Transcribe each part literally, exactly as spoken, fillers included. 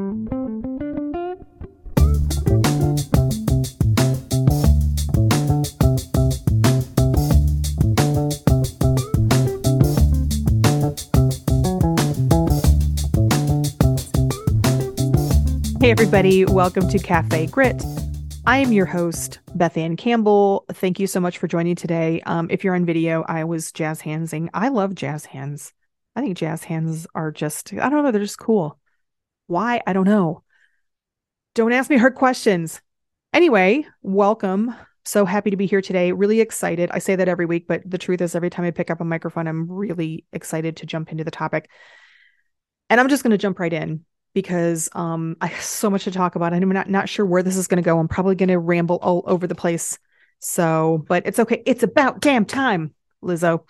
Hey everybody, welcome to Cafe Grit. I am your host, Bethann Campbell. Thank you so much for joining today. Um, if you're on video, I was jazz handsing. I love jazz hands. I think jazz hands are just, I don't know, they're just cool. Why? I don't know. Don't ask me hard questions. Anyway, welcome. So happy to be here today. Really excited. I say that every week, but the truth is every time I pick up a microphone, I'm really excited to jump into the topic. And I'm just going to jump right in. Because um, I have so much to talk about. I'm not, not sure where this is going to go. I'm probably going to ramble all over the place. So, but it's okay. It's about damn time, Lizzo.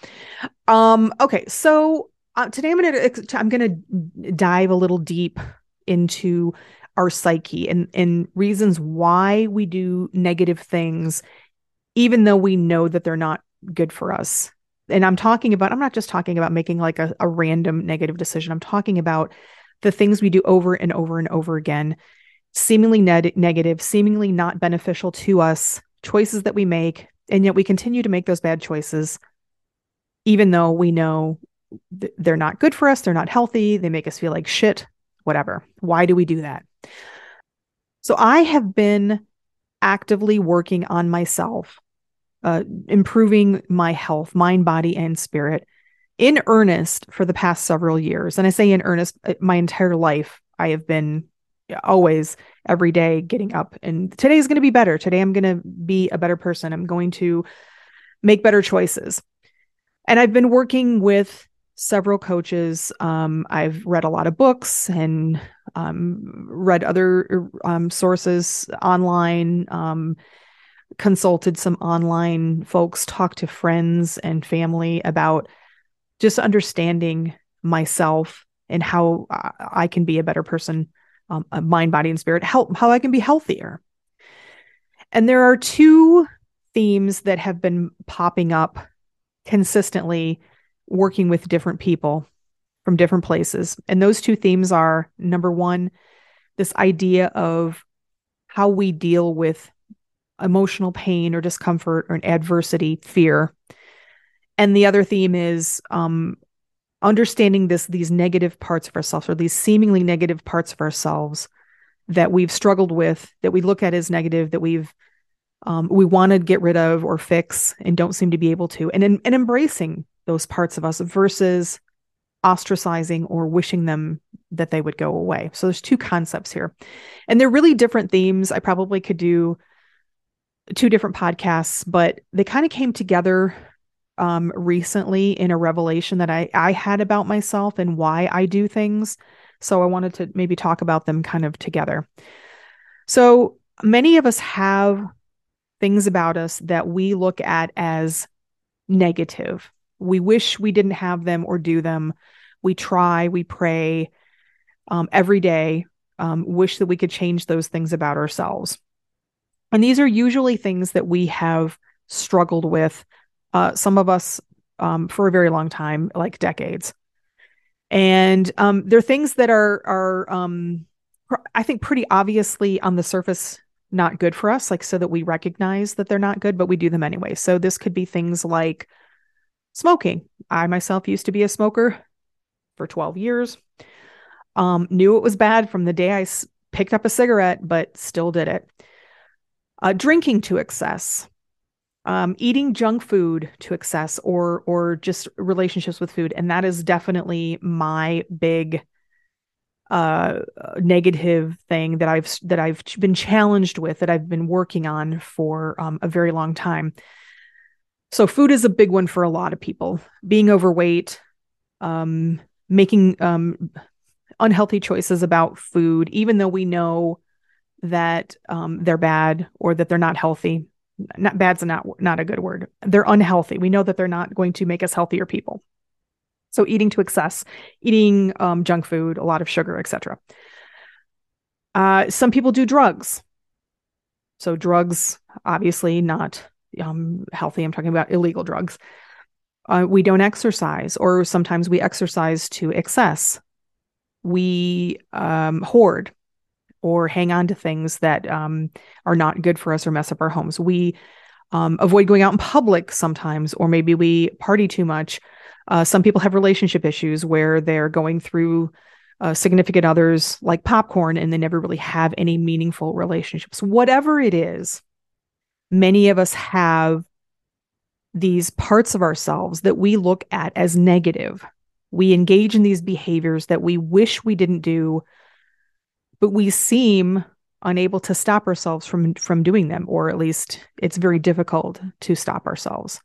Um, okay, so uh, today I'm going to I'm going to dive a little deep into our psyche and and reasons why we do negative things, even though we know that they're not good for us. And I'm talking about I'm not just talking about making like a, a random negative decision. I'm talking about the things we do over and over and over again, seemingly ne- negative, seemingly not beneficial to us, choices that we make, and yet we continue to make those bad choices, even though we know th- they're not good for us, they're not healthy, they make us feel like shit, whatever. Why do we do that? So I have been actively working on myself, uh, improving my health, mind, body, and spirit, in earnest for the past several years. And I say in earnest, my entire life, I have been always every day getting up and today's going to be better. Today, I'm going to be a better person. I'm going to make better choices. And I've been working with several coaches. Um, I've read a lot of books and um, read other um, sources online, um, consulted some online folks, talked to friends and family about just understanding myself and how I can be a better person, um, mind, body, and spirit, help, how I can be healthier. And there are two themes that have been popping up consistently working with different people from different places. And those two themes are, number one, this idea of how we deal with emotional pain or discomfort or adversity, fear. And the other theme is um, understanding this these negative parts of ourselves, or these seemingly negative parts of ourselves that we've struggled with, that we look at as negative, that we've um, we want to get rid of or fix, and don't seem to be able to. And and embracing those parts of us versus ostracizing or wishing them that they would go away. So there's two concepts here, and they're really different themes. I probably could do two different podcasts, but they kind of came together Um, recently in a revelation that I, I had about myself and why I do things. So I wanted to maybe talk about them kind of together. So many of us have things about us that we look at as negative. We wish we didn't have them or do them. We try, we pray um, every day, um, wish that we could change those things about ourselves. And these are usually things that we have struggled with. Uh, some of us um, for a very long time, like decades. And um, they're things that are, are um, pr- I think, pretty obviously on the surface, not good for us, like so that we recognize that they're not good, but we do them anyway. So this could be things like smoking. I myself used to be a smoker for twelve years, um, knew it was bad from the day I s- picked up a cigarette, but still did it. Uh, drinking to excess. Um, eating junk food to excess, or or just relationships with food. And that is definitely my big uh, negative thing that I've that I've been challenged with, that I've been working on for um, a very long time. So food is a big one for a lot of people. Being overweight, um, making um, unhealthy choices about food, even though we know that um, they're bad or that they're not healthy. Not bad's not not a good word. They're unhealthy. We know that they're not going to make us healthier people. So eating to excess, eating um, junk food, a lot of sugar, et cetera. Uh, some people do drugs. So drugs, obviously not um, healthy. I'm talking about illegal drugs. Uh, we don't exercise, or sometimes we exercise to excess. We um, hoard. or hang on to things that um, are not good for us or mess up our homes. We um, avoid going out in public sometimes, or maybe we party too much. Uh, some people have relationship issues where they're going through uh, significant others like popcorn, and they never really have any meaningful relationships. Whatever it is, many of us have these parts of ourselves that we look at as negative. We engage in these behaviors that we wish we didn't do, but we seem unable to stop ourselves from, from doing them, or at least it's very difficult to stop ourselves.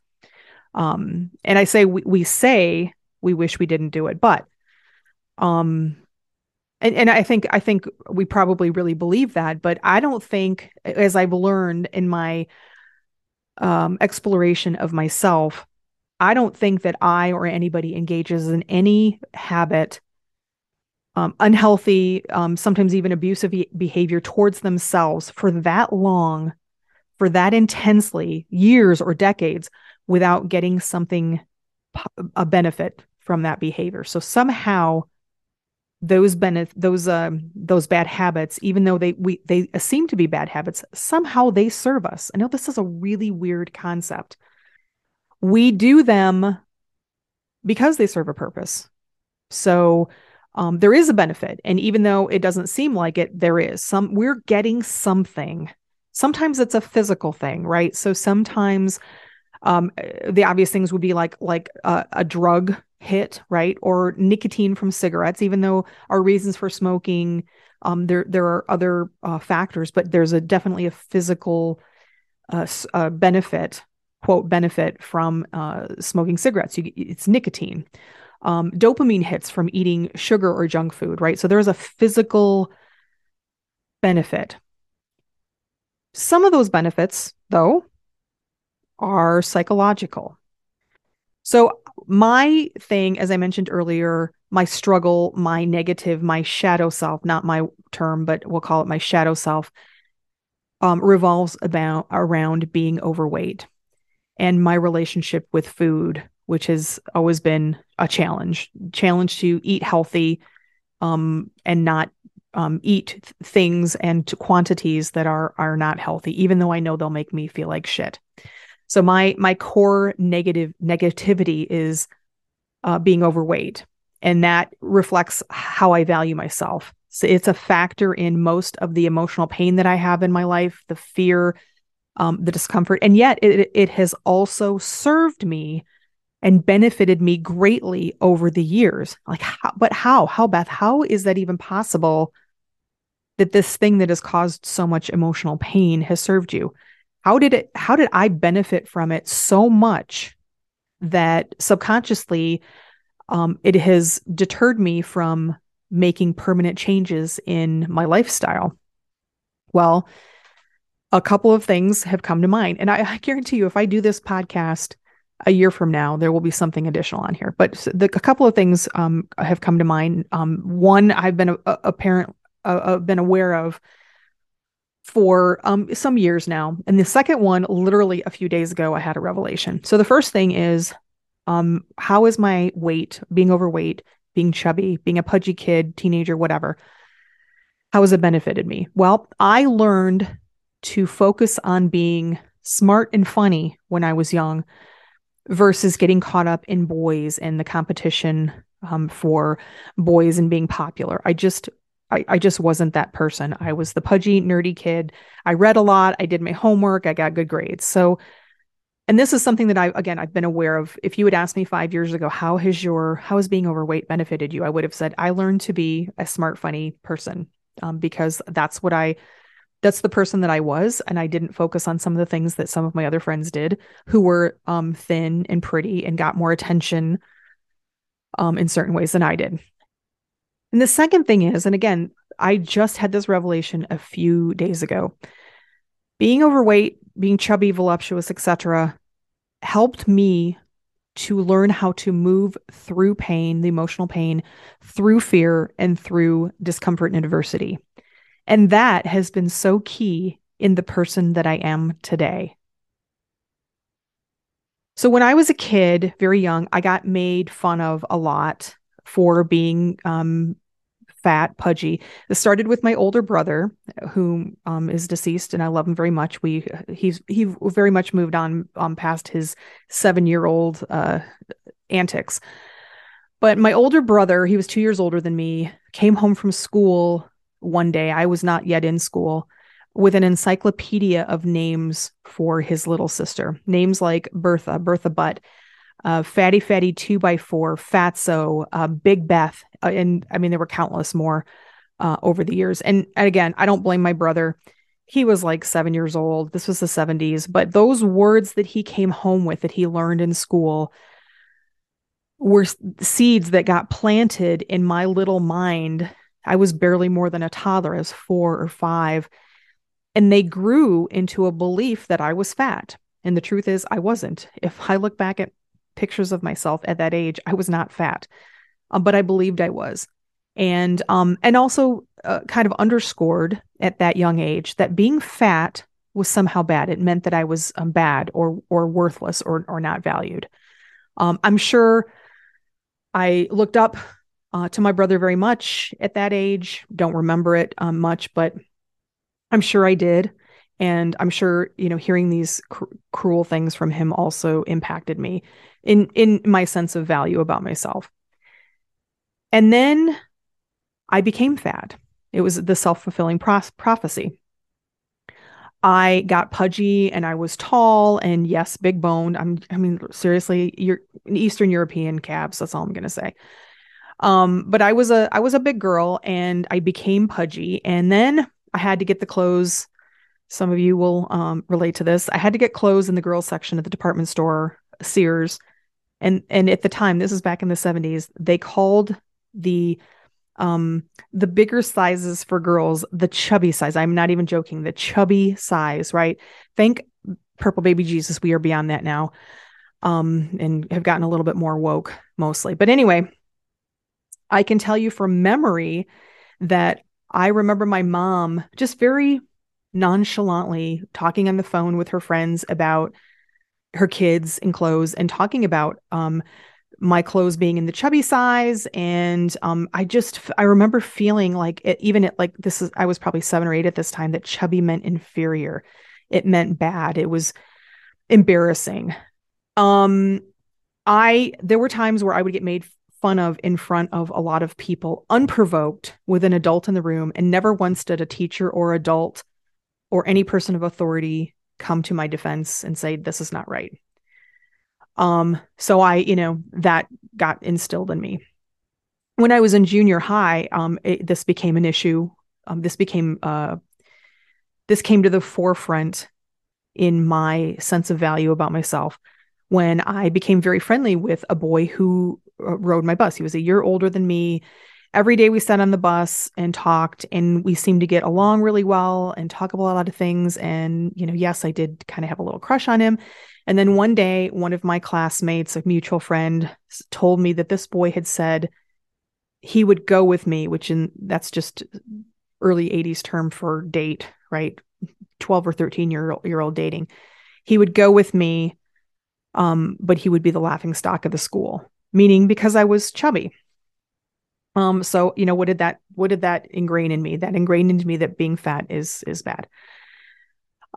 Um, and I say, we, we say we wish we didn't do it, but, um, and, and I think, I think we probably really believe that, but I don't think, as I've learned in my, um, exploration of myself, I don't think that I or anybody engages in any habit, um, unhealthy, um, sometimes even abusive e- behavior towards themselves for that long, for that intensely, years or decades, without getting something, a benefit from that behavior. So somehow those benef- those um, those bad habits, even though they we they seem to be bad habits, somehow they serve us. I know this is a really weird concept. We do them because they serve a purpose. So um, there is a benefit. And even though it doesn't seem like it, there is some, we're getting something. Sometimes it's a physical thing, right? So sometimes um, the obvious things would be like, like uh, a drug hit, right? Or nicotine from cigarettes, even though our reasons for smoking, um, there, there are other uh, factors, but there's a definitely a physical uh, uh, benefit quote, benefit from uh, smoking cigarettes. You, it's nicotine. Um, dopamine hits from eating sugar or junk food, right? So there's a physical benefit. Some of those benefits, though, are psychological. So my thing, as I mentioned earlier, my struggle, my negative, my shadow self, not my term, but we'll call it my shadow self, um, revolves about around being overweight. And my relationship with food, which has always been a challenge, challenge to eat healthy um, and not um, eat th- things and to quantities that are are not healthy, even though I know they'll make me feel like shit. So my my core negative negativity is uh, being overweight, and that reflects how I value myself. So it's a factor in most of the emotional pain that I have in my life, the fear, Um, the discomfort. And yet it, it has also served me and benefited me greatly over the years. Like, how, but how, how, Beth, how is that even possible that this thing that has caused so much emotional pain has served you? How did it, how did I benefit from it so much that subconsciously um, it has deterred me from making permanent changes in my lifestyle? Well, a couple of things have come to mind. And I, I guarantee you, if I do this podcast a year from now, there will be something additional on here. But the, a couple of things um, have come to mind. Um, one I've been a, a parent, uh, been aware of for um, some years now. And the second one, literally a few days ago, I had a revelation. So the first thing is, um, how is my weight, being overweight, being chubby, being a pudgy kid, teenager, whatever, how has it benefited me? Well, I learned to focus on being smart and funny when I was young versus getting caught up in boys and the competition um, for boys and being popular. I just, I, I just wasn't that person. I was the pudgy, nerdy kid. I read a lot. I did my homework. I got good grades. So, and this is something that I, again, I've been aware of. If you had asked me five years ago, how has your, how has being overweight benefited you? I would have said, I learned to be a smart, funny person um, because that's what I, That's the person that I was, and I didn't focus on some of the things that some of my other friends did, who were um, thin and pretty and got more attention um, in certain ways than I did. And the second thing is, and again, I just had this revelation a few days ago, being overweight, being chubby, voluptuous, et cetera, helped me to learn how to move through pain, the emotional pain, through fear, and through discomfort and adversity. And that has been so key in the person that I am today. So when I was a kid, very young, I got made fun of a lot for being um, fat, pudgy. This started with my older brother, who um, is deceased, and I love him very much. We he's he very much moved on um, past his seven-year-old uh, antics. But my older brother, he was two years older than me, came home from school one day. I was not yet in school, with an encyclopedia of names for his little sister. Names like Bertha, Bertha Butt, uh, Fatty Fatty two by four, Fatso, uh, Big Beth. Uh, and I mean, there were countless more uh, over the years. And, and again, I don't blame my brother. He was like seven years old. This was the seventies. But those words that he came home with, that he learned in school, were seeds that got planted in my little mind. I was barely more than a toddler. I was four or five. And they grew into a belief that I was fat. And the truth is, I wasn't. If I look back at pictures of myself at that age, I was not fat, um, but I believed I was. And um, and also uh, kind of underscored at that young age that being fat was somehow bad. It meant that I was um, bad or or worthless or or not valued. Um, I'm sure I looked up uh, to my brother very much at that age. Don't remember it um, much, but I'm sure I did. And I'm sure, you know, hearing these cr- cruel things from him also impacted me in, in my sense of value about myself. And then I became fat. It was the self-fulfilling pro- prophecy. I got pudgy and I was tall and yes, big boned. I'm, I mean, seriously, you're an Eastern European cabs. That's all I'm going to say. Um, but I was a, I was a big girl and I became pudgy. And then I had to get the clothes. Some of you will um, relate to this. I had to get clothes in the girls section at the department store, Sears. And and at the time, this is back in the seventies, they called the um, the bigger sizes for girls the chubby size. I'm not even joking. The chubby size, right? Thank Purple Baby Jesus, we are beyond that now, um, and have gotten a little bit more woke mostly. But anyway, I can tell you from memory that I remember my mom just very nonchalantly talking on the phone with her friends about her kids and clothes and talking about um, my clothes being in the chubby size. And um, I just, I remember feeling like it, even at like this is, I was probably seven or eight at this time, that chubby meant inferior. It meant bad. It was embarrassing. Um, I, there were times where I would get made fun of in front of a lot of people, unprovoked, with an adult in the room, and never once did a teacher or adult or any person of authority come to my defense and say, this is not right. Um, so I, you know, that got instilled in me. When I was in junior high, um, it, this became an issue. Um, this became, uh, this came to the forefront in my sense of value about myself when I became very friendly with a boy who rode my bus. He was a year older than me. Every day we sat on the bus and talked, and we seemed to get along really well and talk about a lot of things. And, you know, yes, I did kind of have a little crush on him. And then one day, one of my classmates, a mutual friend, told me that this boy had said he would go with me, which in that's just early eighties term for date, right? twelve or thirteen year old, year old dating. He would go with me, um, but he would be the laughing stock of the school. Meaning because I was chubby. Um, so, you know, what did that, what did that ingrain in me? That ingrained into me that being fat is, is bad.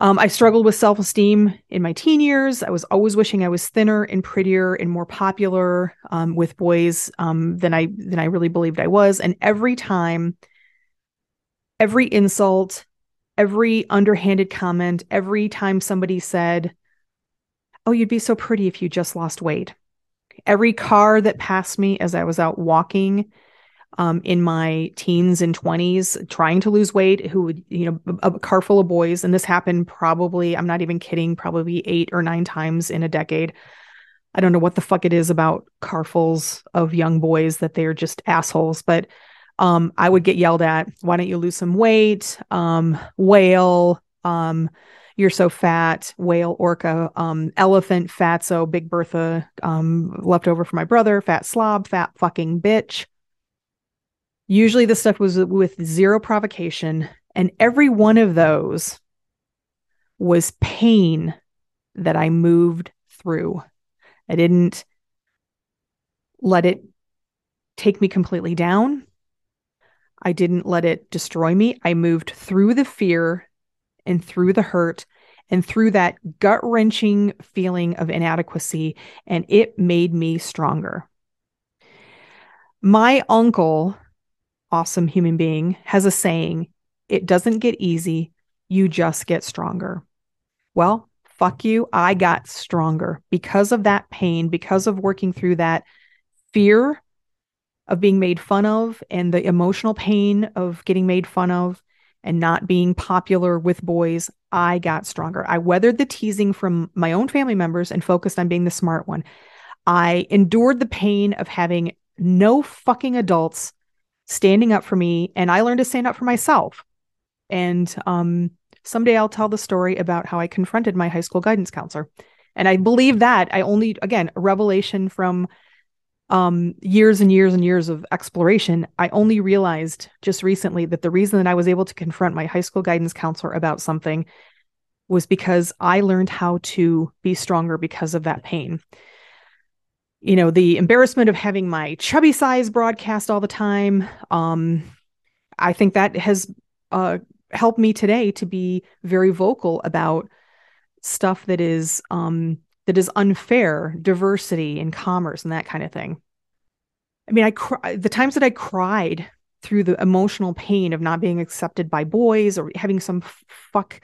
Um, I struggled with self-esteem in my teen years. I was always wishing I was thinner and prettier and more popular, um, with boys, um, than I, than I really believed I was. And every time, every insult, every underhanded comment, every time somebody said, oh, you'd be so pretty if you just lost weight. Every car that passed me as I was out walking um, in my teens and twenties, trying to lose weight, who would, you know, a, a car full of boys. And this happened probably, I'm not even kidding, probably eight or nine times in a decade. I don't know what the fuck it is about carfuls of young boys that they are just assholes. But um, I would get yelled at. Why don't you lose some weight? Um, whale. Um, You're so fat, whale, orca, um, elephant, fatso, Big Bertha, um, left over from my brother, fat slob, fat fucking bitch. Usually this stuff was with zero provocation. And every one of those was pain that I moved through. I didn't let it take me completely down. I didn't let it destroy me. I moved through the fear and through the hurt and through that gut-wrenching feeling of inadequacy, and it made me stronger. My uncle, awesome human being, has a saying, it doesn't get easy, you just get stronger. Well, fuck you, I got stronger because of that pain, because of working through that fear of being made fun of and the emotional pain of getting made fun of and not being popular with boys. I got stronger. I weathered the teasing from my own family members and focused on being the smart one. I endured the pain of having no fucking adults standing up for me, and I learned to stand up for myself. And um, someday I'll tell the story about how I confronted my high school guidance counselor. And I believe that I only, again, a revelation from um, years and years and years of exploration. I only realized just recently that the reason that I was able to confront my high school guidance counselor about something was because I learned how to be stronger because of that pain. You know, the embarrassment of having my chubby size broadcast all the time. Um, I think that has uh, helped me today to be very vocal about stuff that is um, that is unfair, diversity and commerce and that kind of thing. I mean, I cr- the times that I cried through the emotional pain of not being accepted by boys or having some f- fuck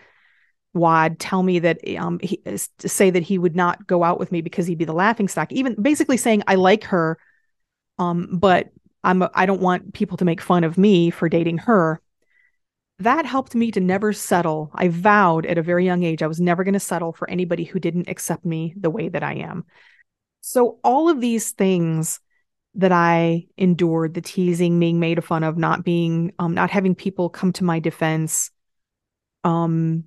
wad tell me that um he, to say that he would not go out with me because he'd be the laughingstock, even basically saying I like her, um, but I'm a, I don't want people to make fun of me for dating her. That helped me to never settle. I vowed at a very young age I was never going to settle for anybody who didn't accept me the way that I am. So all of these things that I endured, the teasing, being made fun of, not being, um, not having people come to my defense, um.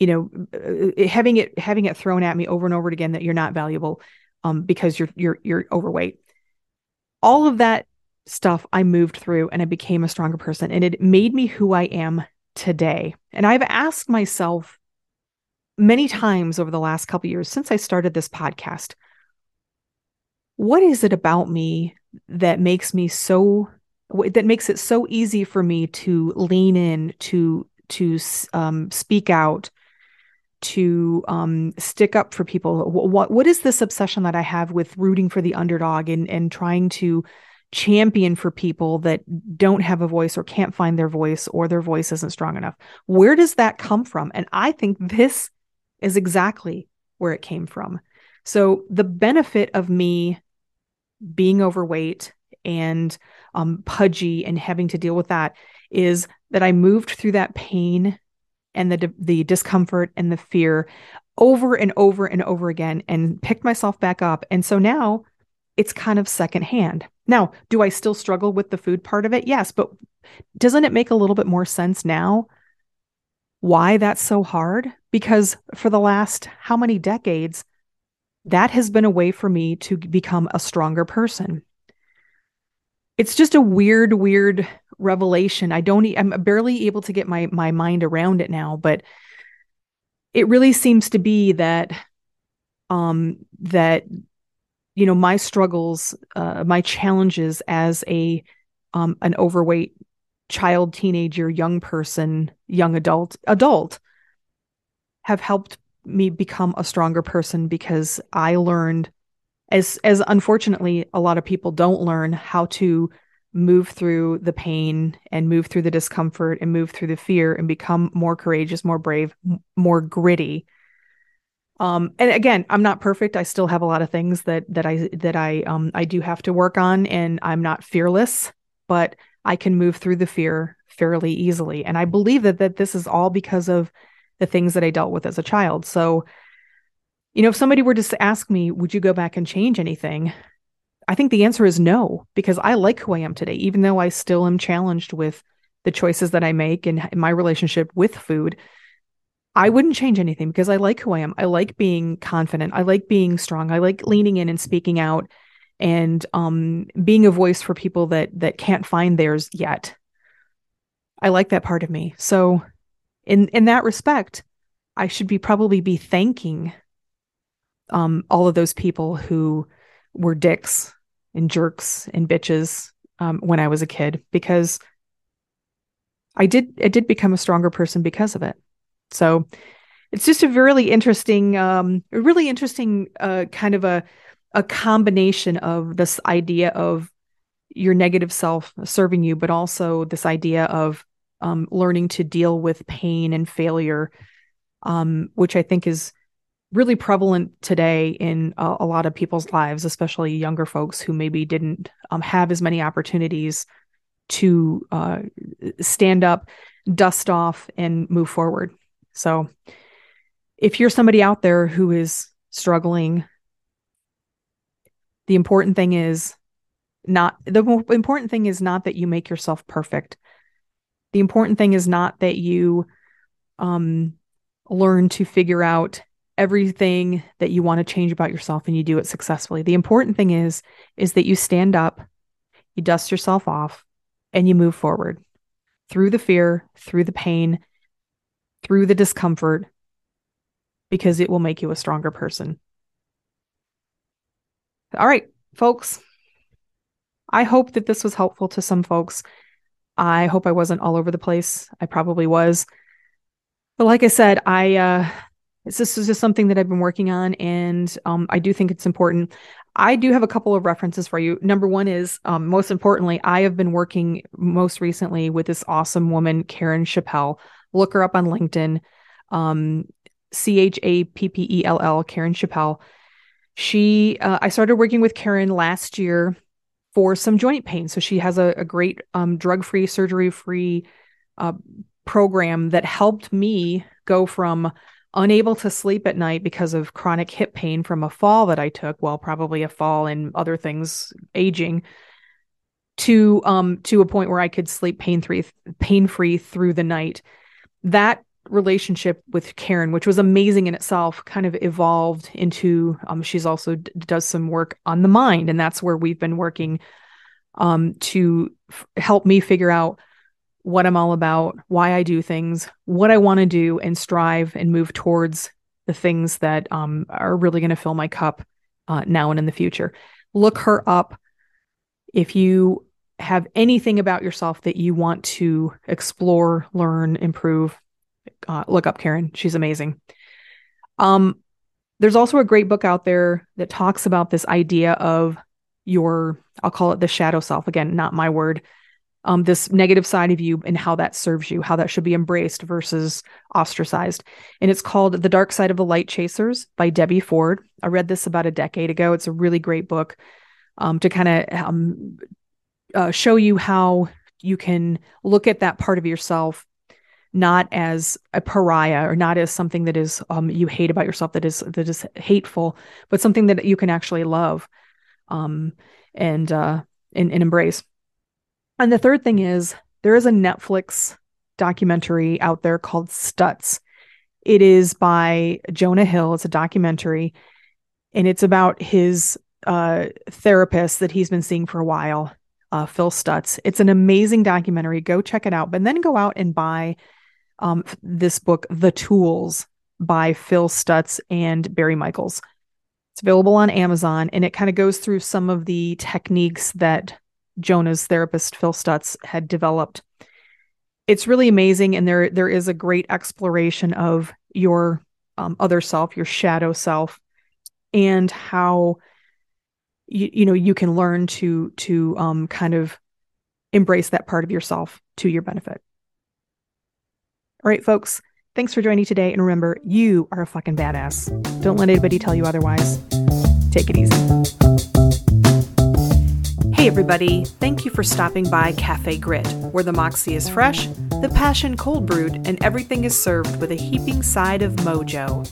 you know, having it, having it thrown at me over and over again that you're not valuable um, because you're, you're, you're overweight. All of that stuff I moved through and I became a stronger person, and it made me who I am today. And I've asked myself many times over the last couple of years since I started this podcast, what is it about me that makes me so, that makes it so easy for me to lean in, to, to um, speak out, to um, stick up for people? What what is this obsession that I have with rooting for the underdog and and trying to champion for people that don't have a voice or can't find their voice or their voice isn't strong enough? Where does that come from? And I think this is exactly where it came from. So the benefit of me being overweight and um, pudgy and having to deal with that is that I moved through that pain and the the discomfort and the fear over and over and over again and picked myself back up. And so now it's kind of secondhand. Now, do I still struggle with the food part of it? Yes, but doesn't it make a little bit more sense now why that's so hard? Because for the last how many decades, that has been a way for me to become a stronger person. It's just a weird, weird revelation. I don't, I'm barely able to get my, my mind around it now, but it really seems to be that, um, that, you know, my struggles, uh, my challenges as a, um, an overweight child, teenager, young person, young adult, adult have helped me become a stronger person because I learned, as, as unfortunately, a lot of people don't learn, how to move through the pain and move through the discomfort and move through the fear and become more courageous, more brave, m- more gritty. Um, and again, I'm not perfect. I still have a lot of things that, that I, that I, um, I do have to work on, and I'm not fearless, but I can move through the fear fairly easily. And I believe that, that this is all because of the things that I dealt with as a child. So, you know, if somebody were to ask me, would you go back and change anything? I think the answer is no, because I like who I am today, even though I still am challenged with the choices that I make and my relationship with food. I wouldn't change anything because I like who I am. I like being confident. I like being strong. I like leaning in and speaking out and um, being a voice for people that that can't find theirs yet. I like that part of me. So in, in that respect, I should be probably be thanking um, all of those people who were dicks and jerks and bitches um, when I was a kid, because I did, I did become a stronger person because of it. So it's just a really interesting, um, a really interesting uh, kind of a, a combination of this idea of your negative self serving you, but also this idea of um, learning to deal with pain and failure, um, which I think is really prevalent today in a, a lot of people's lives, especially younger folks who maybe didn't um, have as many opportunities to uh, stand up, dust off, and move forward. So if you're somebody out there who is struggling, the important thing is not, the important thing is not that you make yourself perfect. The important thing is not that you um, learn to figure out everything that you want to change about yourself and you do it successfully. The important thing is, is that you stand up, you dust yourself off, and you move forward through the fear, through the pain, through the discomfort, because it will make you a stronger person. All right, folks, I hope that this was helpful to some folks. I hope I wasn't all over the place. I probably was. But like I said, I uh, this is just something that I've been working on, and um, I do think it's important. I do have a couple of references for you. Number one is, um, most importantly, I have been working most recently with this awesome woman, Karen Chappelle. Look her up on LinkedIn, um, C H A P P E L L, Karen Chappelle. She, uh, I started working with Karen last year for some joint pain. So she has a, a great um, drug-free, surgery-free uh, program that helped me go from unable to sleep at night because of chronic hip pain from a fall that I took, well, probably a fall and other things, aging, to um, to a point where I could sleep pain-free, pain-free through the night. That relationship with Karen, which was amazing in itself, kind of evolved into, um, she's also d- does some work on the mind. And that's where we've been working um, to f- help me figure out what I'm all about, why I do things, what I want to do, and strive and move towards the things that um, are really going to fill my cup uh, now and in the future. Look her up. If you have anything about yourself that you want to explore, learn, improve, uh, look up Karen. She's amazing. Um, there's also a great book out there that talks about this idea of your, I'll call it the shadow self. Again, not my word. Um, this negative side of you and how that serves you, how that should be embraced versus ostracized. And it's called The Dark Side of the Light Chasers by Debbie Ford. I read this about a decade ago. It's a really great book um, to kind of um, Uh, show you how you can look at that part of yourself not as a pariah or not as something that is um, you hate about yourself, that is that is hateful, but something that you can actually love um, and, uh, and and embrace. And the third thing is, there is a Netflix documentary out there called Stutz. It is by Jonah Hill. It's a documentary, and it's about his uh, therapist that he's been seeing for a while. Uh, Phil Stutz. It's an amazing documentary. Go check it out, but then go out and buy um, this book, The Tools by Phil Stutz and Barry Michaels. It's available on Amazon, and it kind of goes through some of the techniques that Jonah's therapist, Phil Stutz, had developed. It's really amazing, and there there is a great exploration of your um, other self, your shadow self, and how You, you know, you can learn to to um, kind of embrace that part of yourself to your benefit. All right, folks, thanks for joining today. And remember, you are a fucking badass. Don't let anybody tell you otherwise. Take it easy. Hey, everybody. Thank you for stopping by Café Grit, where the moxie is fresh, the passion cold brewed, and everything is served with a heaping side of mojo.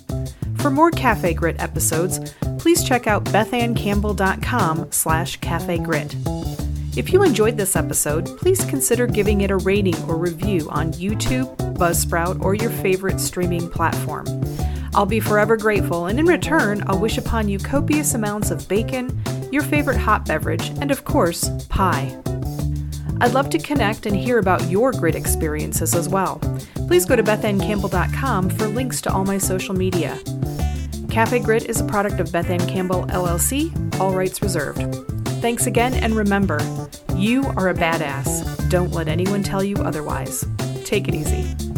For more Cafe Grit episodes, please check out bethann campbell dot com slash Cafe Grit. If you enjoyed this episode, please consider giving it a rating or review on YouTube, Buzzsprout, or your favorite streaming platform. I'll be forever grateful, and in return, I'll wish upon you copious amounts of bacon, your favorite hot beverage, and of course, pie. I'd love to connect and hear about your grit experiences as well. Please go to bethann campbell dot com for links to all my social media. Cafe Grit is a product of Bethann Campbell, L L C, all rights reserved. Thanks again, and remember, you are a badass. Don't let anyone tell you otherwise. Take it easy.